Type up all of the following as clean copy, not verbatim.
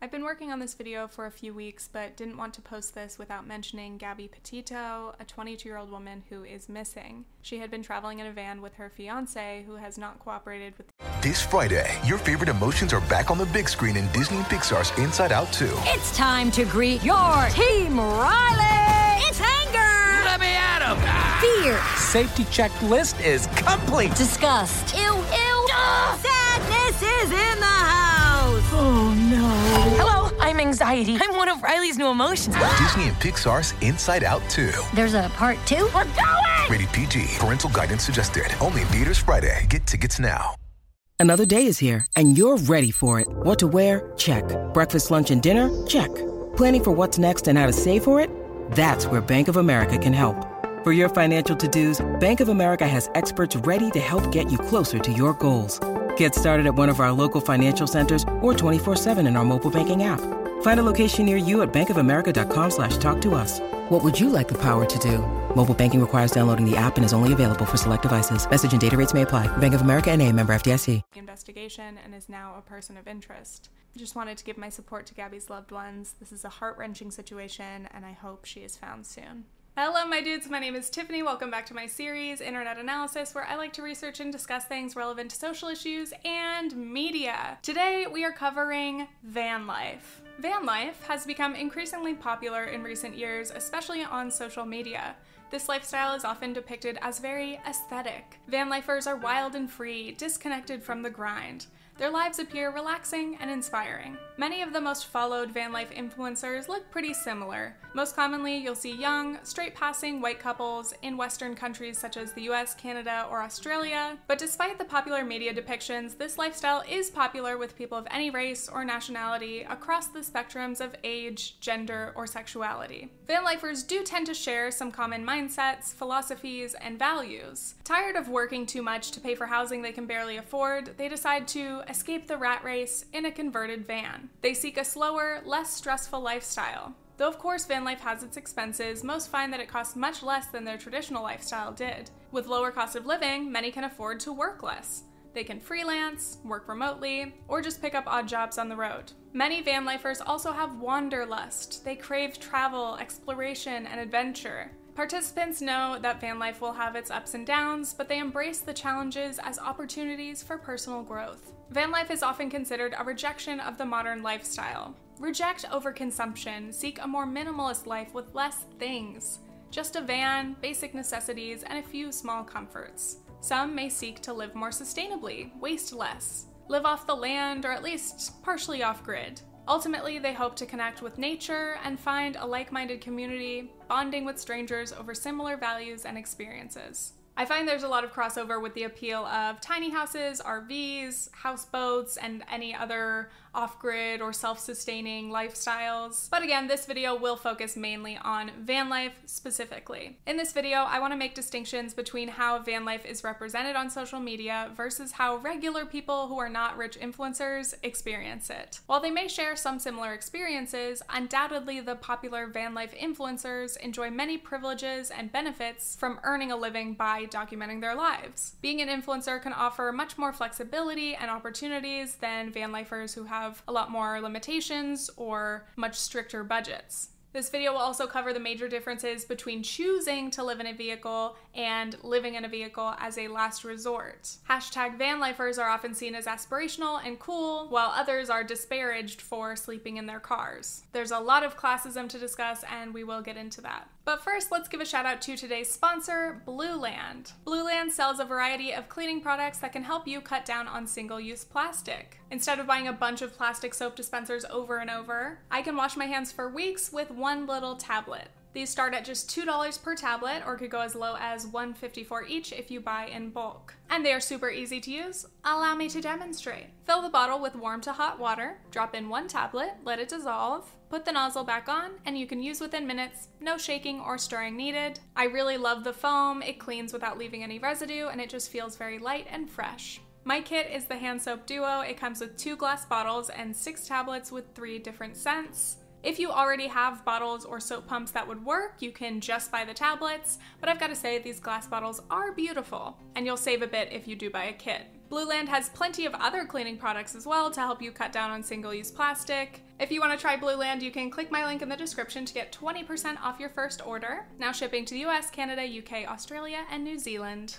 I've been working on this video for a few weeks, but didn't want to post this without mentioning Gabby Petito, a 22-year-old woman who is missing. She had been traveling in a van with her fiancé, who has not cooperated with This Friday, your favorite emotions are back on the big screen in Disney and Pixar's Inside Out 2. It's time to greet your team, Riley! It's anger! Let me at him! Ah! Fear! Safety checklist is complete! Disgust! Ew! Sadness is in the house! Oh, no. Hello, I'm anxiety. I'm one of Riley's new emotions. Disney and Pixar's Inside Out 2. There's a part two? We're going! Rated PG. Parental guidance suggested. Only in theaters Friday. Get tickets now. Another day is here, and you're ready for it. What to wear? Check. Breakfast, lunch, and dinner? Check. Planning for what's next and how to save for it? That's where Bank of America can help. For your financial to-dos, Bank of America has experts ready to help get you closer to your goals. Get started at one of our local financial centers or 24/7 in our mobile banking app. Find a location near you at bankofamerica.com/talktous. What would you like the power to do? Mobile banking requires downloading the app and is only available for select devices. Message and data rates may apply. Bank of America N.A., member FDIC. Investigation and is now a person of interest. Just wanted to give my support to Gabby's loved ones. This is a heart-wrenching situation, and I hope she is found soon. Hello, my dudes. My name is Tiffany. Welcome back to my series, Internet Analysis, where I like to research and discuss things relevant to social issues and media. Today, we are covering van life. Van life has become increasingly popular in recent years, especially on social media. This lifestyle is often depicted as very aesthetic. Van lifers are wild and free, disconnected from the grind. Their lives appear relaxing and inspiring. Many of the most followed van life influencers look pretty similar. Most commonly, you'll see young, straight-passing white couples in Western countries such as the US, Canada, or Australia. But despite the popular media depictions, this lifestyle is popular with people of any race or nationality across the spectrums of age, gender, or sexuality. Van lifers do tend to share some common mindsets, philosophies, and values. Tired of working too much to pay for housing they can barely afford, they decide to escape the rat race in a converted van. They seek a slower, less stressful lifestyle. Though of course van life has its expenses, most find that it costs much less than their traditional lifestyle did. With lower cost of living, many can afford to work less. They can freelance, work remotely, or just pick up odd jobs on the road. Many van lifers also have wanderlust. They crave travel, exploration, and adventure. Participants know that van life will have its ups and downs, but they embrace the challenges as opportunities for personal growth. Van life is often considered a rejection of the modern lifestyle. Reject overconsumption, seek a more minimalist life with less things. Just a van, basic necessities, and a few small comforts. Some may seek to live more sustainably, waste less, live off the land, or at least partially off-grid. Ultimately, they hope to connect with nature and find a like-minded community, bonding with strangers over similar values and experiences. I find there's a lot of crossover with the appeal of tiny houses, RVs, houseboats, and any other off-grid or self-sustaining lifestyles. But again, this video will focus mainly on van life specifically. In this video, I want to make distinctions between how van life is represented on social media versus how regular people who are not rich influencers experience it. While they may share some similar experiences, undoubtedly the popular van life influencers enjoy many privileges and benefits from earning a living by documenting their lives. Being an influencer can offer much more flexibility and opportunities than van lifers who have a lot more limitations or much stricter budgets. This video will also cover the major differences between choosing to live in a vehicle and living in a vehicle as a last resort. Hashtag van lifers are often seen as aspirational and cool, while others are disparaged for sleeping in their cars. There's a lot of classism to discuss, and we will get into that. But first, let's give a shout out to today's sponsor, Blue Land. Blue Land sells a variety of cleaning products that can help you cut down on single-use plastic. Instead of buying a bunch of plastic soap dispensers over and over, I can wash my hands for weeks with one little tablet. These start at just $2 per tablet, or could go as low as $1.54 each if you buy in bulk. And they are super easy to use. Allow me to demonstrate. Fill the bottle with warm to hot water, drop in one tablet, let it dissolve, put the nozzle back on, and you can use within minutes, no shaking or stirring needed. I really love the foam, it cleans without leaving any residue, and it just feels very light and fresh. My kit is the Hand Soap Duo. It comes with 2 glass bottles and 6 tablets with 3 different scents. If you already have bottles or soap pumps that would work, you can just buy the tablets, but I've got to say these glass bottles are beautiful, and you'll save a bit if you do buy a kit. Blue Land has plenty of other cleaning products as well to help you cut down on single-use plastic. If you want to try Blue Land, you can click my link in the description to get 20% off your first order. Now shipping to the US, Canada, UK, Australia, and New Zealand.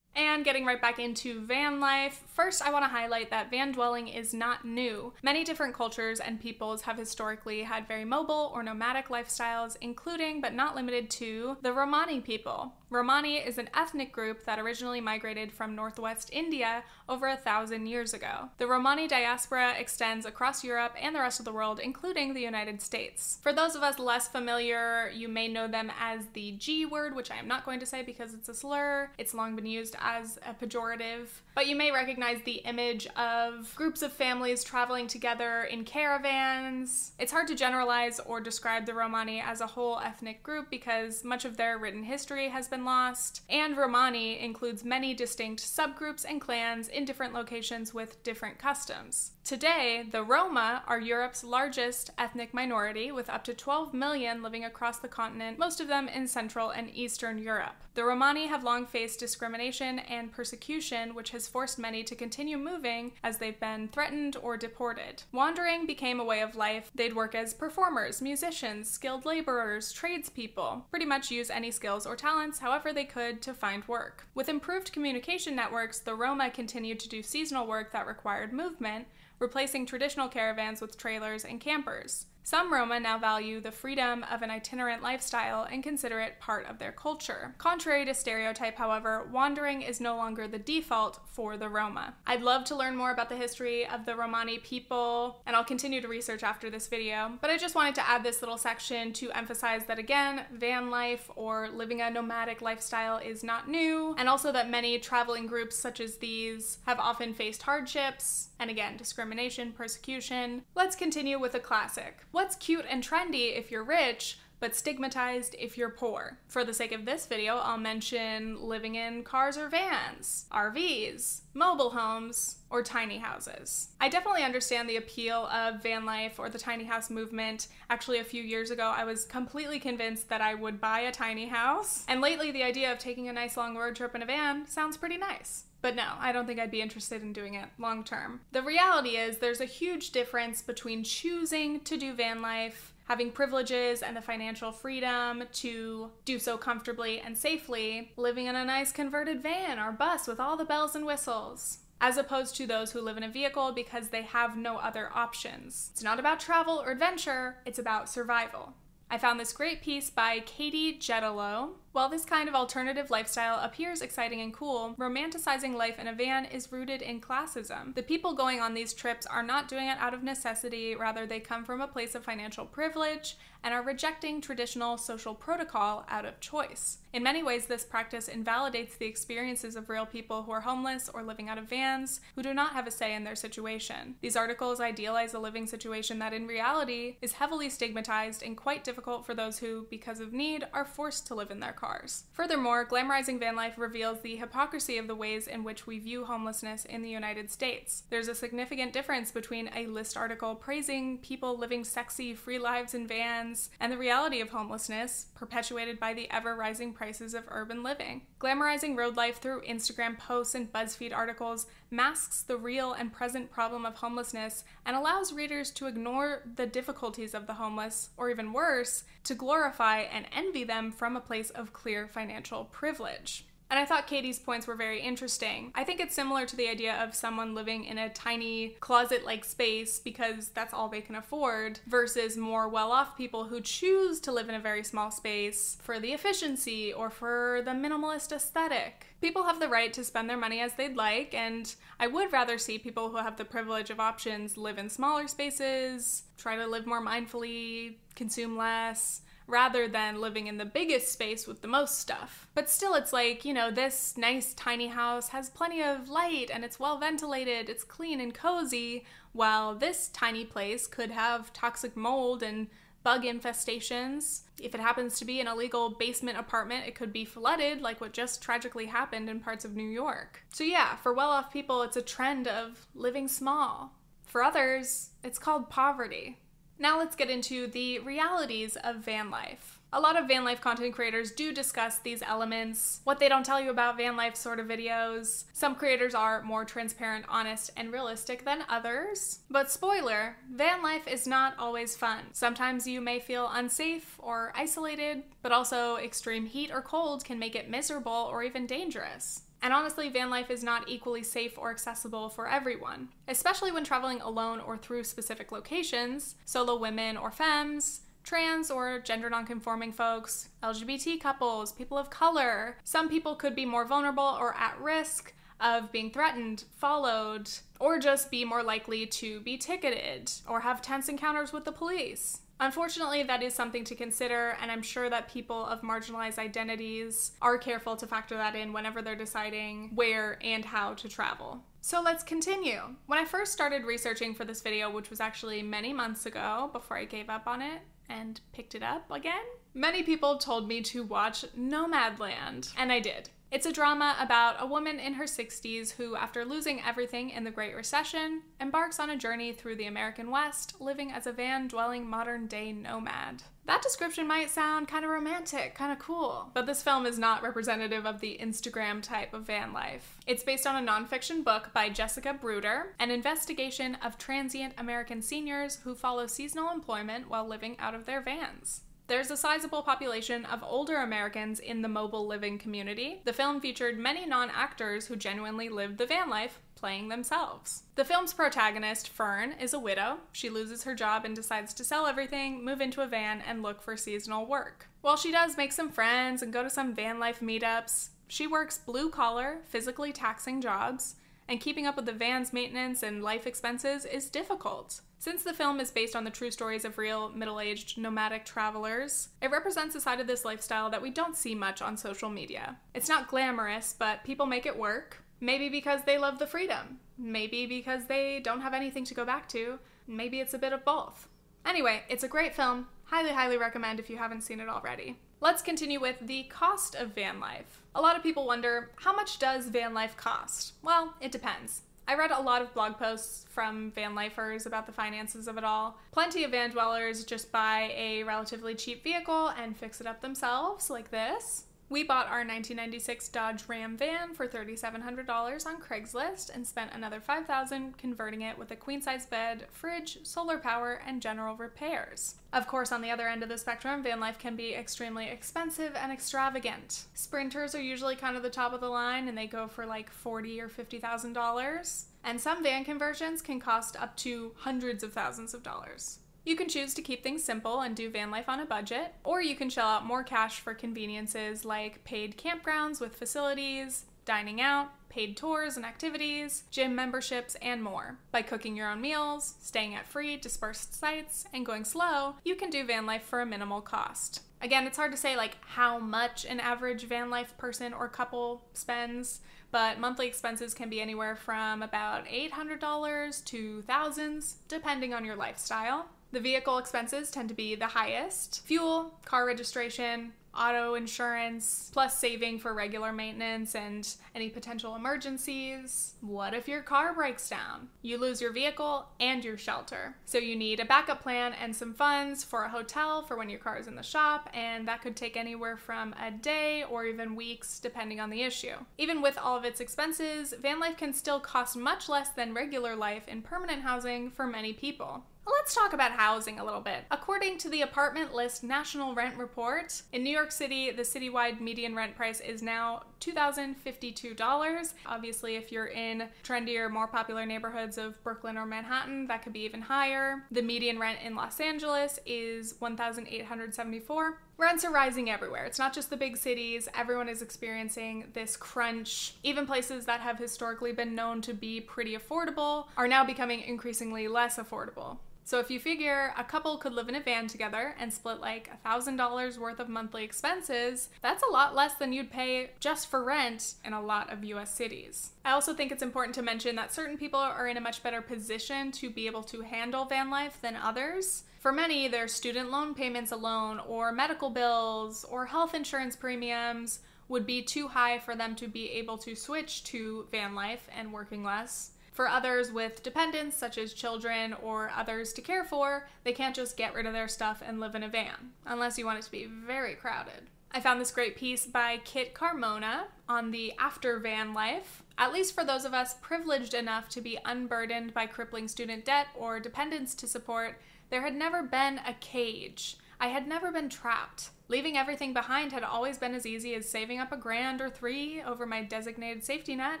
And getting right back into van life, first I want to highlight that van dwelling is not new. Many different cultures and peoples have historically had very mobile or nomadic lifestyles, including but not limited to the Romani people. Romani is an ethnic group that originally migrated from northwest India over 1,000 years ago. The Romani diaspora extends across Europe and the rest of the world, including the United States. For those of us less familiar, you may know them as the G word, which I am not going to say because it's a slur. It's long been used as a pejorative, but you may recognize the image of groups of families traveling together in caravans. It's hard to generalize or describe the Romani as a whole ethnic group because much of their written history has been lost, and Romani includes many distinct subgroups and clans in different locations with different customs. Today, the Roma are Europe's largest ethnic minority, with up to 12 million living across the continent, most of them in Central and Eastern Europe. The Romani have long faced discrimination and persecution, which has forced many to continue moving as they've been threatened or deported. Wandering became a way of life. They'd work as performers, musicians, skilled laborers, tradespeople, pretty much use any skills or talents however they could to find work. With improved communication networks, the Roma continued to do seasonal work that required movement, replacing traditional caravans with trailers and campers. Some Roma now value the freedom of an itinerant lifestyle and consider it part of their culture. Contrary to stereotype, however, wandering is no longer the default for the Roma. I'd love to learn more about the history of the Romani people, and I'll continue to research after this video, but I just wanted to add this little section to emphasize that, again, van life or living a nomadic lifestyle is not new, and also that many traveling groups such as these have often faced hardships, and again, discrimination, persecution. Let's continue with a classic. What's cute and trendy if you're rich, but stigmatized if you're poor? For the sake of this video, I'll mention living in cars or vans, RVs, mobile homes, or tiny houses. I definitely understand the appeal of van life or the tiny house movement. Actually, a few years ago, I was completely convinced that I would buy a tiny house. And lately, the idea of taking a nice long road trip in a van sounds pretty nice. But no, I don't think I'd be interested in doing it long term. The reality is there's a huge difference between choosing to do van life, having privileges and the financial freedom to do so comfortably and safely, living in a nice converted van or bus with all the bells and whistles, as opposed to those who live in a vehicle because they have no other options. It's not about travel or adventure, it's about survival. I found this great piece by Katie Jedlow. While this kind of alternative lifestyle appears exciting and cool, romanticizing life in a van is rooted in classism. The people going on these trips are not doing it out of necessity, rather they come from a place of financial privilege and are rejecting traditional social protocol out of choice. In many ways, this practice invalidates the experiences of real people who are homeless or living out of vans, who do not have a say in their situation. These articles idealize a living situation that in reality is heavily stigmatized and quite difficult for those who, because of need, are forced to live in their cars. Furthermore, glamorizing van life reveals the hypocrisy of the ways in which we view homelessness in the United States. There's a significant difference between a List article praising people living sexy, free lives in vans and the reality of homelessness perpetuated by the ever-rising prices of urban living. Glamorizing road life through Instagram posts and BuzzFeed articles masks the real and present problem of homelessness and allows readers to ignore the difficulties of the homeless, or even worse, to glorify and envy them from a place of clear financial privilege. And I thought Katie's points were very interesting. I think it's similar to the idea of someone living in a tiny closet-like space because that's all they can afford, versus more well-off people who choose to live in a very small space for the efficiency or for the minimalist aesthetic. People have the right to spend their money as they'd like, and I would rather see people who have the privilege of options live in smaller spaces, try to live more mindfully, consume less, rather than living in the biggest space with the most stuff. But still, it's like, you know, this nice tiny house has plenty of light and it's well ventilated, it's clean and cozy, while this tiny place could have toxic mold and bug infestations. If it happens to be an illegal basement apartment, it could be flooded, like what just tragically happened in parts of New York. So yeah, for well-off people, it's a trend of living small. For others, it's called poverty. Now let's get into the realities of van life. A lot of van life content creators do discuss these elements, what they don't tell you about van life sort of videos. Some creators are more transparent, honest, and realistic than others. But spoiler, van life is not always fun. Sometimes you may feel unsafe or isolated, but also extreme heat or cold can make it miserable or even dangerous. And honestly, van life is not equally safe or accessible for everyone, especially when traveling alone or through specific locations. Solo women or femmes, trans or gender non-conforming folks, LGBT couples, people of color. Some people could be more vulnerable or at risk of being threatened, followed, or just be more likely to be ticketed or have tense encounters with the police. Unfortunately, that is something to consider, and I'm sure that people of marginalized identities are careful to factor that in whenever they're deciding where and how to travel. So let's continue. When I first started researching for this video, which was actually many months ago before I gave up on it and picked it up again, many people told me to watch Nomadland, and I did. It's a drama about a woman in her 60s who, after losing everything in the Great Recession, embarks on a journey through the American West, living as a van-dwelling modern-day nomad. That description might sound kind of romantic, kind of cool, but this film is not representative of the Instagram type of van life. It's based on a nonfiction book by Jessica Bruder, an investigation of transient American seniors who follow seasonal employment while living out of their vans. There's a sizable population of older Americans in the mobile living community. The film featured many non-actors who genuinely lived the van life, playing themselves. The film's protagonist, Fern, is a widow. She loses her job and decides to sell everything, move into a van, and look for seasonal work. While she does make some friends and go to some van life meetups, she works blue-collar, physically taxing jobs, and keeping up with the van's maintenance and life expenses is difficult. Since the film is based on the true stories of real middle-aged nomadic travelers, it represents a side of this lifestyle that we don't see much on social media. It's not glamorous, but people make it work. Maybe because they love the freedom. Maybe because they don't have anything to go back to. Maybe it's a bit of both. Anyway, it's a great film. Highly, highly recommend if you haven't seen it already. Let's continue with the cost of van life. A lot of people wonder, how much does van life cost? Well, it depends. I read a lot of blog posts from van lifers about the finances of it all. Plenty of van dwellers just buy a relatively cheap vehicle and fix it up themselves, like this. We bought our 1996 Dodge Ram van for $3,700 on Craigslist and spent another $5,000 converting it with a queen-size bed, fridge, solar power, and general repairs. Of course, on the other end of the spectrum, van life can be extremely expensive and extravagant. Sprinters are usually kind of the top of the line, and they go for like $40,000 or $50,000. And some van conversions can cost up to hundreds of thousands of dollars. You can choose to keep things simple and do van life on a budget, or you can shell out more cash for conveniences like paid campgrounds with facilities, dining out, paid tours and activities, gym memberships, and more. By cooking your own meals, staying at free, dispersed sites, and going slow, you can do van life for a minimal cost. Again, it's hard to say like how much an average van life person or couple spends, but monthly expenses can be anywhere from about $800 to thousands, depending on your lifestyle. The vehicle expenses tend to be the highest. Fuel, car registration, auto insurance, plus saving for regular maintenance and any potential emergencies. What if your car breaks down? You lose your vehicle and your shelter. So you need a backup plan and some funds for a hotel for when your car is in the shop, and that could take anywhere from a day or even weeks depending on the issue. Even with all of its expenses, van life can still cost much less than regular life in permanent housing for many people. Let's talk about housing a little bit. According to the Apartment List National Rent Report, in New York City, the citywide median rent price is now $2,052. Obviously, if you're in trendier, more popular neighborhoods of Brooklyn or Manhattan, that could be even higher. The median rent in Los Angeles is $1,874. Rents are rising everywhere. It's not just the big cities. Everyone is experiencing this crunch. Even places that have historically been known to be pretty affordable are now becoming increasingly less affordable. So if you figure a couple could live in a van together and split like $1,000 worth of monthly expenses, that's a lot less than you'd pay just for rent in a lot of US cities. I also think it's important to mention that certain people are in a much better position to be able to handle van life than others. For many, their student loan payments alone, or medical bills, or health insurance premiums would be too high for them to be able to switch to van life and working less. For others with dependents, such as children or others to care for, they can't just get rid of their stuff and live in a van, unless you want it to be very crowded. I found this great piece by Kit Carmona on the after van life. At least for those of us privileged enough to be unburdened by crippling student debt or dependents to support, there had never been a cage. I had never been trapped. Leaving everything behind had always been as easy as saving up $1,000 or $3,000 over my designated safety net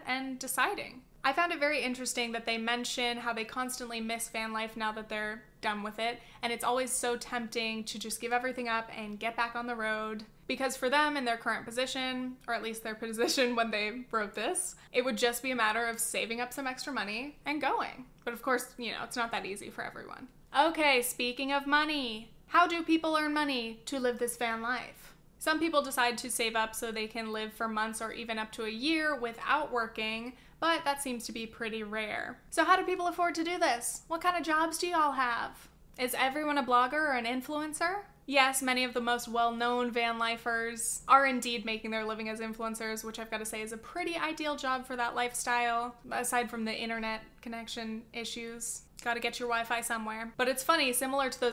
and deciding. I found it very interesting that they mention how they constantly miss van life now that they're done with it, and it's always so tempting to just give everything up and get back on the road. Because for them in their current position, or at least their position when they wrote this, it would just be a matter of saving up some extra money and going. But of course, you know, it's not that easy for everyone. Okay, speaking of money, how do people earn money to live this van life? Some people decide to save up so they can live for months or even up to a year without working, but that seems to be pretty rare. So how do people afford to do this? What kind of jobs do y'all have? Is everyone a blogger or an influencer? Yes, many of the most well-known van lifers are indeed making their living as influencers, which I've got to say is a pretty ideal job for that lifestyle, aside from the internet connection issues. Gotta get your Wi-Fi somewhere. But it's funny, similar to those.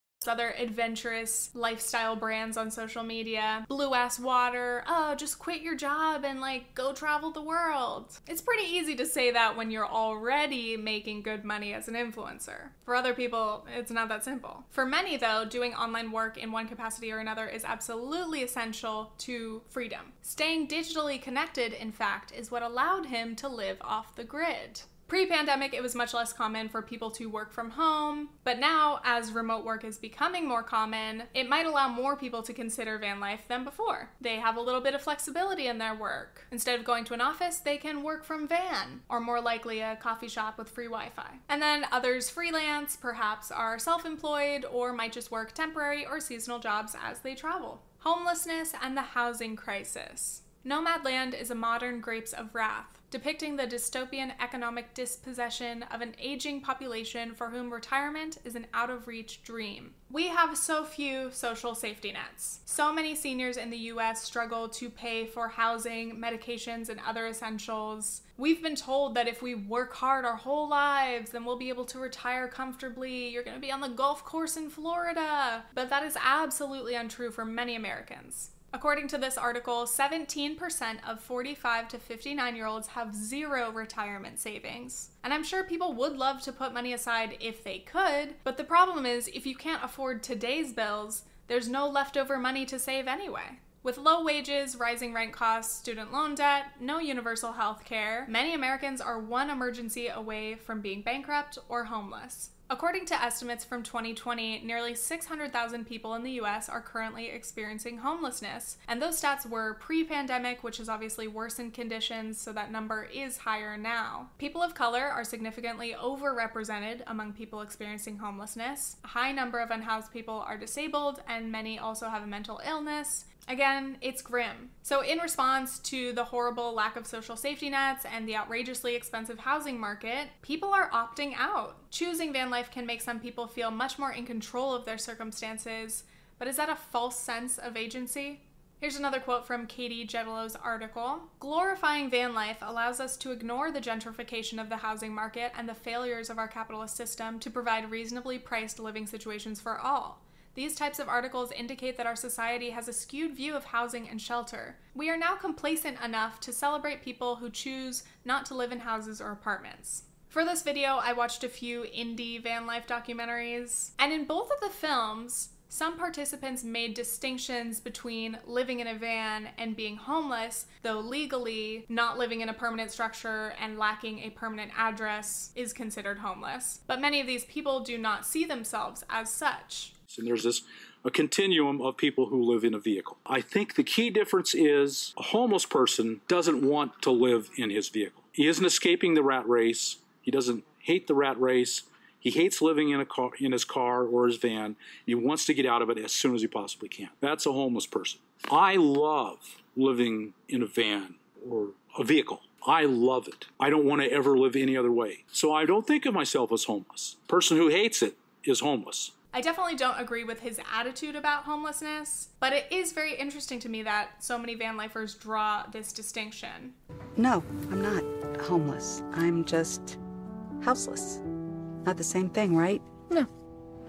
Other adventurous lifestyle brands on social media. Blue Ass Water, oh, just quit your job and like go travel the world. It's pretty easy to say that when you're already making good money as an influencer. For other people, it's not that simple. For many though, doing online work in one capacity or another is absolutely essential to freedom. Staying digitally connected, in fact, is what allowed him to live off the grid. Pre-pandemic, it was much less common for people to work from home, but now, as remote work is becoming more common, it might allow more people to consider van life than before. They have a little bit of flexibility in their work. Instead of going to an office, they can work from van, or more likely a coffee shop with free Wi-Fi. And then others freelance, perhaps are self-employed, or might just work temporary or seasonal jobs as they travel. Homelessness and the housing crisis. Nomadland is a modern Grapes of Wrath, depicting the dystopian economic dispossession of an aging population for whom retirement is an out-of-reach dream. We have so few social safety nets. So many seniors in the US struggle to pay for housing, medications, and other essentials. We've been told that if we work hard our whole lives, then we'll be able to retire comfortably. You're gonna be on the golf course in Florida. But that is absolutely untrue for many Americans. According to this article, 17% of 45 to 59-year-olds have zero retirement savings. And I'm sure people would love to put money aside if they could, but the problem is if you can't afford today's bills, there's no leftover money to save anyway. With low wages, rising rent costs, student loan debt, no universal health care, many Americans are one emergency away from being bankrupt or homeless. According to estimates from 2020, nearly 600,000 people in the US are currently experiencing homelessness, and those stats were pre-pandemic, which has obviously worsened conditions, so that number is higher now. People of color are significantly overrepresented among people experiencing homelessness. A high number of unhoused people are disabled, and many also have a mental illness. Again, it's grim. So in response to the horrible lack of social safety nets and the outrageously expensive housing market, people are opting out. Choosing van life can make some people feel much more in control of their circumstances, but is that a false sense of agency? Here's another quote from Katie Jedlow's article. Glorifying van life allows us to ignore the gentrification of the housing market and the failures of our capitalist system to provide reasonably priced living situations for all. These types of articles indicate that our society has a skewed view of housing and shelter. We are now complacent enough to celebrate people who choose not to live in houses or apartments. For this video, I watched a few indie van life documentaries, and in both of the films, some participants made distinctions between living in a van and being homeless, though legally, not living in a permanent structure and lacking a permanent address is considered homeless. But many of these people do not see themselves as such. And there's a continuum of people who live in a vehicle. I think the key difference is a homeless person doesn't want to live in his vehicle. He isn't escaping the rat race. He doesn't hate the rat race. He hates living in his car or his van. He wants to get out of it as soon as he possibly can. That's a homeless person. I love living in a van or a vehicle. I love it. I don't want to ever live any other way. So I don't think of myself as homeless. Person who hates it is homeless. I definitely don't agree with his attitude about homelessness, but it is very interesting to me that so many van lifers draw this distinction. No, I'm not homeless. I'm just houseless. Not the same thing, right? No.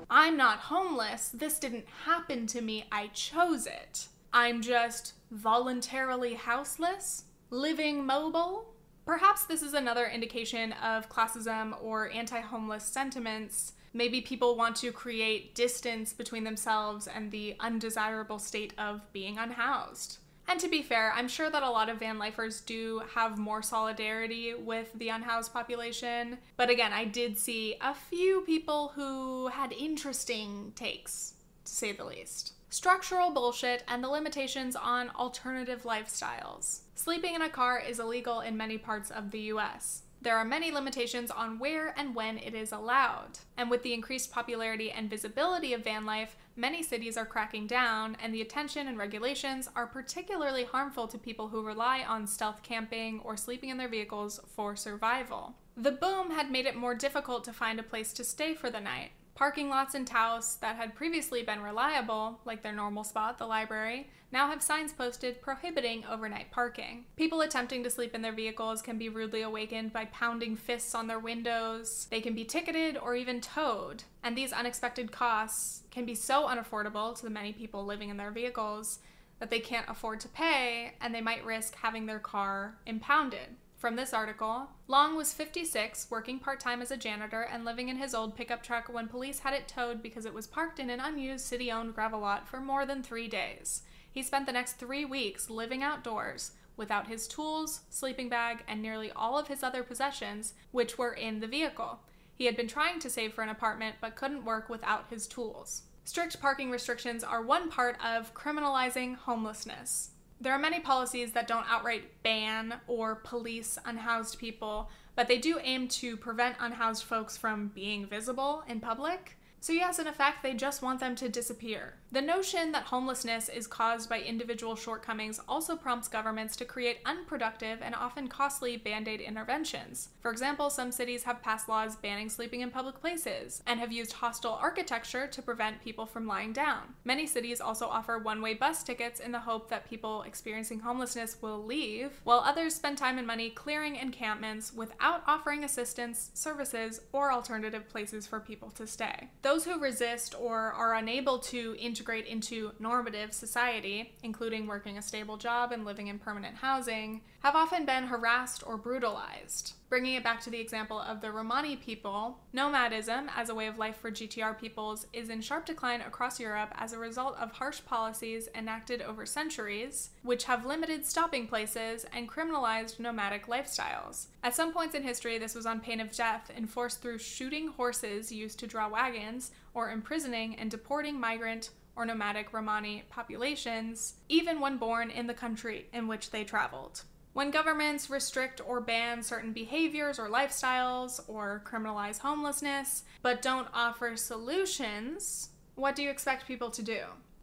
I'm not homeless. This didn't happen to me. I chose it. I'm just voluntarily houseless, living mobile. Perhaps this is another indication of classism or anti-homeless sentiments. Maybe people want to create distance between themselves and the undesirable state of being unhoused. And to be fair, I'm sure that a lot of van lifers do have more solidarity with the unhoused population. But again, I did see a few people who had interesting takes, to say the least. Structural bullshit and the limitations on alternative lifestyles. Sleeping in a car is illegal in many parts of the US. There are many limitations on where and when it is allowed. And with the increased popularity and visibility of van life, many cities are cracking down, and the attention and regulations are particularly harmful to people who rely on stealth camping or sleeping in their vehicles for survival. The boom had made it more difficult to find a place to stay for the night. Parking lots in Taos that had previously been reliable, like their normal spot, the library, now have signs posted prohibiting overnight parking. People attempting to sleep in their vehicles can be rudely awakened by pounding fists on their windows. They can be ticketed or even towed. And these unexpected costs can be so unaffordable to the many people living in their vehicles that they can't afford to pay, and they might risk having their car impounded. From this article, Long was 56, working part-time as a janitor and living in his old pickup truck when police had it towed because it was parked in an unused city-owned gravel lot for more than 3 days. He spent the next 3 weeks living outdoors without his tools, sleeping bag, and nearly all of his other possessions, which were in the vehicle. He had been trying to save for an apartment but couldn't work without his tools. Strict parking restrictions are one part of criminalizing homelessness. There are many policies that don't outright ban or police unhoused people, but they do aim to prevent unhoused folks from being visible in public. So yes, in effect, they just want them to disappear. The notion that homelessness is caused by individual shortcomings also prompts governments to create unproductive and often costly band-aid interventions. For example, some cities have passed laws banning sleeping in public places and have used hostile architecture to prevent people from lying down. Many cities also offer one-way bus tickets in the hope that people experiencing homelessness will leave, while others spend time and money clearing encampments without offering assistance, services, or alternative places for people to stay. Those who resist or are unable to integrate into normative society, including working a stable job and living in permanent housing, have often been harassed or brutalized. Bringing it back to the example of the Romani people, nomadism as a way of life for GTR peoples is in sharp decline across Europe as a result of harsh policies enacted over centuries, which have limited stopping places and criminalized nomadic lifestyles. At some points in history, this was on pain of death, enforced through shooting horses used to draw wagons, or imprisoning and deporting migrant or nomadic Romani populations, even when born in the country in which they traveled. When governments restrict or ban certain behaviors or lifestyles or criminalize homelessness, but don't offer solutions, what do you expect people to do?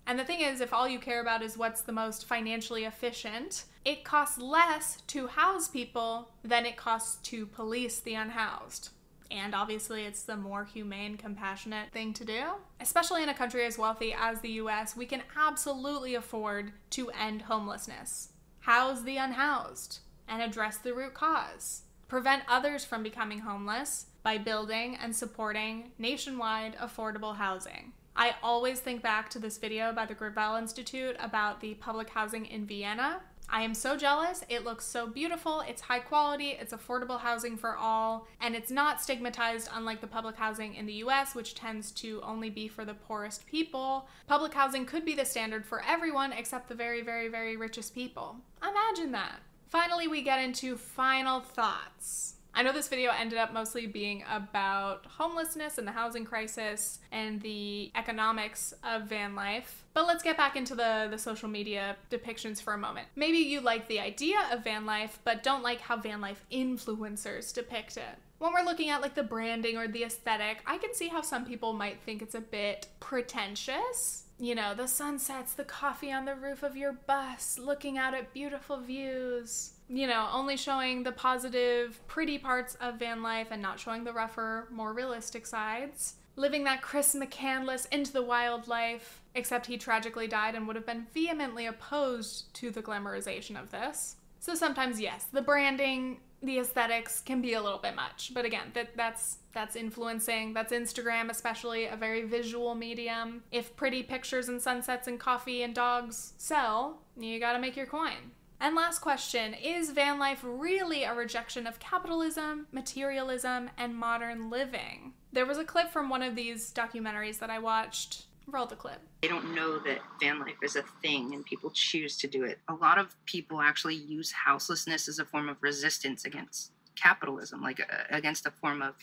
And the thing is, if all you care about is what's the most financially efficient, it costs less to house people than it costs to police the unhoused. And obviously it's the more humane, compassionate thing to do. Especially in a country as wealthy as the US, we can absolutely afford to end homelessness. House the unhoused and address the root cause. Prevent others from becoming homeless by building and supporting nationwide affordable housing. I always think back to this video by the Gravel Institute about the public housing in Vienna. I am so jealous. It looks so beautiful. It's high quality. It's affordable housing for all. And it's not stigmatized, unlike the public housing in the US, which tends to only be for the poorest people. Public housing could be the standard for everyone except the very, very, very richest people. Imagine that. Finally, we get into final thoughts. I know this video ended up mostly being about homelessness and the housing crisis and the economics of van life, but let's get back into the social media depictions for a moment. Maybe you like the idea of van life, but don't like how van life influencers depict it. when we're looking at like the branding or the aesthetic, I can see how some people might think it's a bit pretentious. You know, the sunsets, the coffee on the roof of your bus, looking out at beautiful views, you know, only showing the positive, pretty parts of van life and not showing the rougher, more realistic sides. Living that Chris McCandless into the wild life, except he tragically died and would have been vehemently opposed to the glamorization of this. So sometimes, yes, the branding, the aesthetics can be a little bit much. But again, that's influencing. That's Instagram, especially a very visual medium. If pretty pictures and sunsets and coffee and dogs sell, you gotta make your coin. And last question, is van life really a rejection of capitalism, materialism, and modern living? There was a clip from one of these documentaries that I watched. Roll the clip. They don't know that van life is a thing and people choose to do it. A lot of people actually use houselessness as a form of resistance against capitalism, like against a form of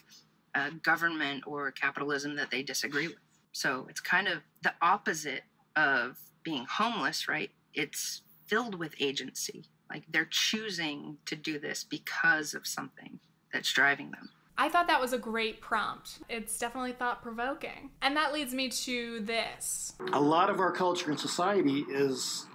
government or capitalism that they disagree with. So it's kind of the opposite of being homeless, right? It's filled with agency. Like they're choosing to do this because of something that's driving them. I thought that was a great prompt. It's definitely thought-provoking. And that leads me to this. A lot of our culture and society is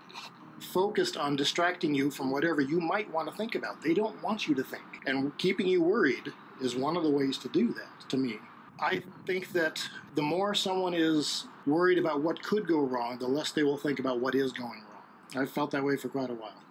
focused on distracting you from whatever you might want to think about. They don't want you to think. And keeping you worried is one of the ways to do that, to me. I think that the more someone is worried about what could go wrong, the less they will think about what is going wrong. I've felt that way for quite a while.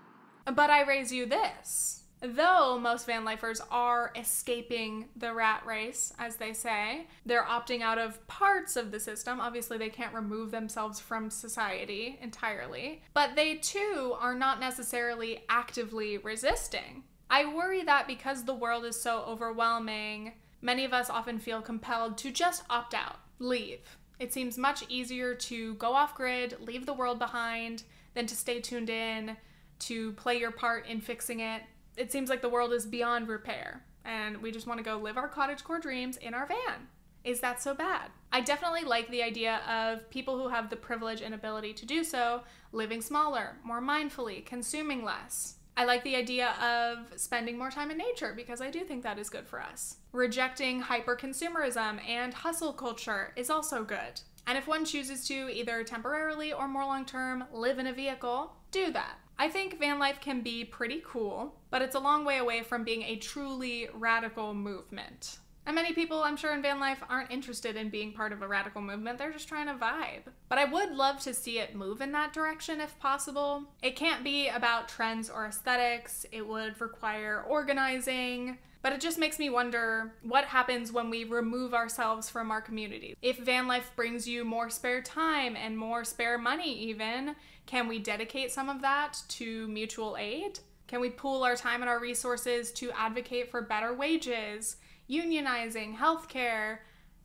But I raise you this. Though most van lifers are escaping the rat race, as they say, they're opting out of parts of the system. Obviously, they can't remove themselves from society entirely, but they too are not necessarily actively resisting. I worry that because the world is so overwhelming, many of us often feel compelled to just opt out, leave. It seems much easier to go off grid, leave the world behind, than to stay tuned in, to play your part in fixing it. It seems like the world is beyond repair, and we just want to go live our cottagecore dreams in our van. Is that so bad? I definitely like the idea of people who have the privilege and ability to do so, living smaller, more mindfully, consuming less. I like the idea of spending more time in nature because I do think that is good for us. Rejecting hyper-consumerism and hustle culture is also good. And if one chooses to, either temporarily or more long-term, live in a vehicle, do that. I think van life can be pretty cool, but it's a long way away from being a truly radical movement. And many people, I'm sure, in van life aren't interested in being part of a radical movement. They're just trying to vibe. But I would love to see it move in that direction if possible. It can't be about trends or aesthetics. It would require organizing. But it just makes me wonder what happens when we remove ourselves from our community. If van life brings you more spare time and more spare money even, can we dedicate some of that to mutual aid? Can we pool our time and our resources to advocate for better wages, unionizing, healthcare,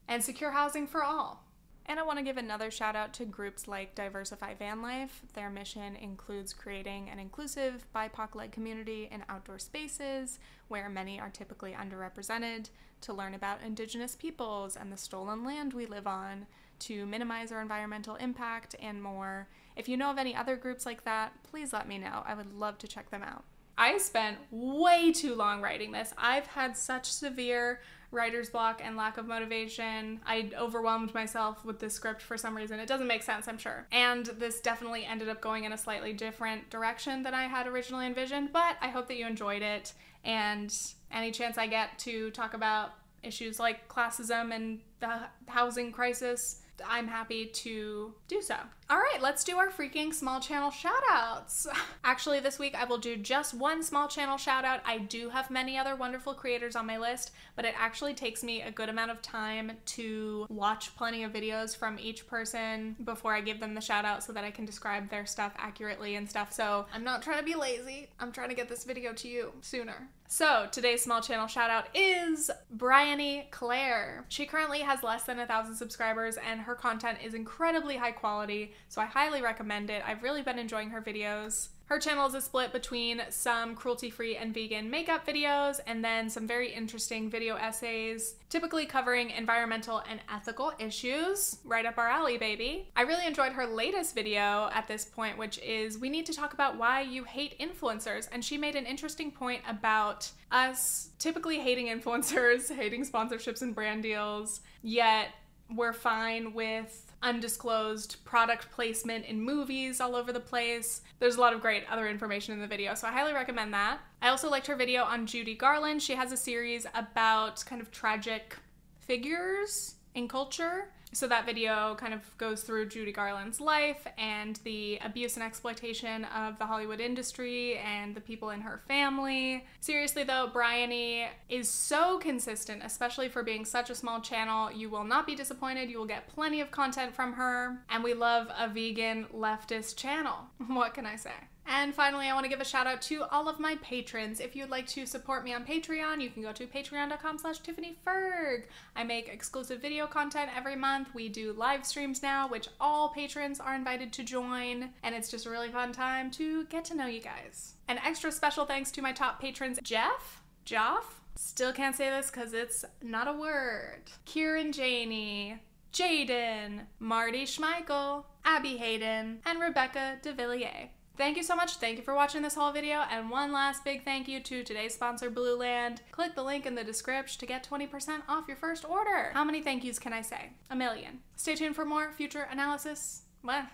and secure housing for all? And I want to give another shout out to groups like Diversify Van Life. Their mission includes creating an inclusive BIPOC-led community in outdoor spaces where many are typically underrepresented, to learn about Indigenous peoples and the stolen land we live on, to minimize our environmental impact, and more. If you know of any other groups like that, please let me know. I would love to check them out. I spent way too long writing this. I've had such severe writer's block and lack of motivation. I overwhelmed myself with this script for some reason. It doesn't make sense, I'm sure. And this definitely ended up going in a slightly different direction than I had originally envisioned, but I hope that you enjoyed it. And any chance I get to talk about issues like classism and the housing crisis, I'm happy to do so. All right, let's do our freaking small channel shout outs. Actually, this week I will do just one small channel shout out. I do have many other wonderful creators on my list, but it actually takes me a good amount of time to watch plenty of videos from each person before I give them the shout out so that I can describe their stuff accurately and stuff. So I'm not trying to be lazy. I'm trying to get this video to you sooner. So today's small channel shout out is Bryony Claire. She currently has less than 1,000 subscribers and her content is incredibly high quality, so I highly recommend it. I've really been enjoying her videos. Her channel is a split between some cruelty-free and vegan makeup videos and then some very interesting video essays, typically covering environmental and ethical issues. Right up our alley, baby. I really enjoyed her latest video at this point, which is we need to talk about why you hate influencers. And she made an interesting point about us typically hating influencers, hating sponsorships and brand deals, yet we're fine with undisclosed product placement in movies all over the place. There's a lot of great other information in the video, so I highly recommend that. I also liked her video on Judy Garland. She has a series about kind of tragic figures in culture. So that video kind of goes through Judy Garland's life and the abuse and exploitation of the Hollywood industry and the people in her family. Seriously though, Bryony is so consistent, especially for being such a small channel. You will not be disappointed. You will get plenty of content from her. And we love a vegan leftist channel. What can I say? And finally, I want to give a shout out to all of my patrons. If you'd like to support me on Patreon, you can go to patreon.com/TiffanyFerg. I make exclusive video content every month. We do live streams now, which all patrons are invited to join. And it's just a really fun time to get to know you guys. An extra special thanks to my top patrons, Jeff, Joff, still can't say this because it's not a word, Kieran Janey, Jaden, Marty Schmeichel, Abby Hayden, and Rebecca DeVilliers. Thank you so much. Thank you for watching this whole video. And one last big thank you to today's sponsor, Blue Land. Click the link in the description to get 20% off your first order. How many thank yous can I say? 1,000,000. Stay tuned for more future analysis. Well,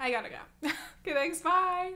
I gotta go. Okay, thanks. Bye.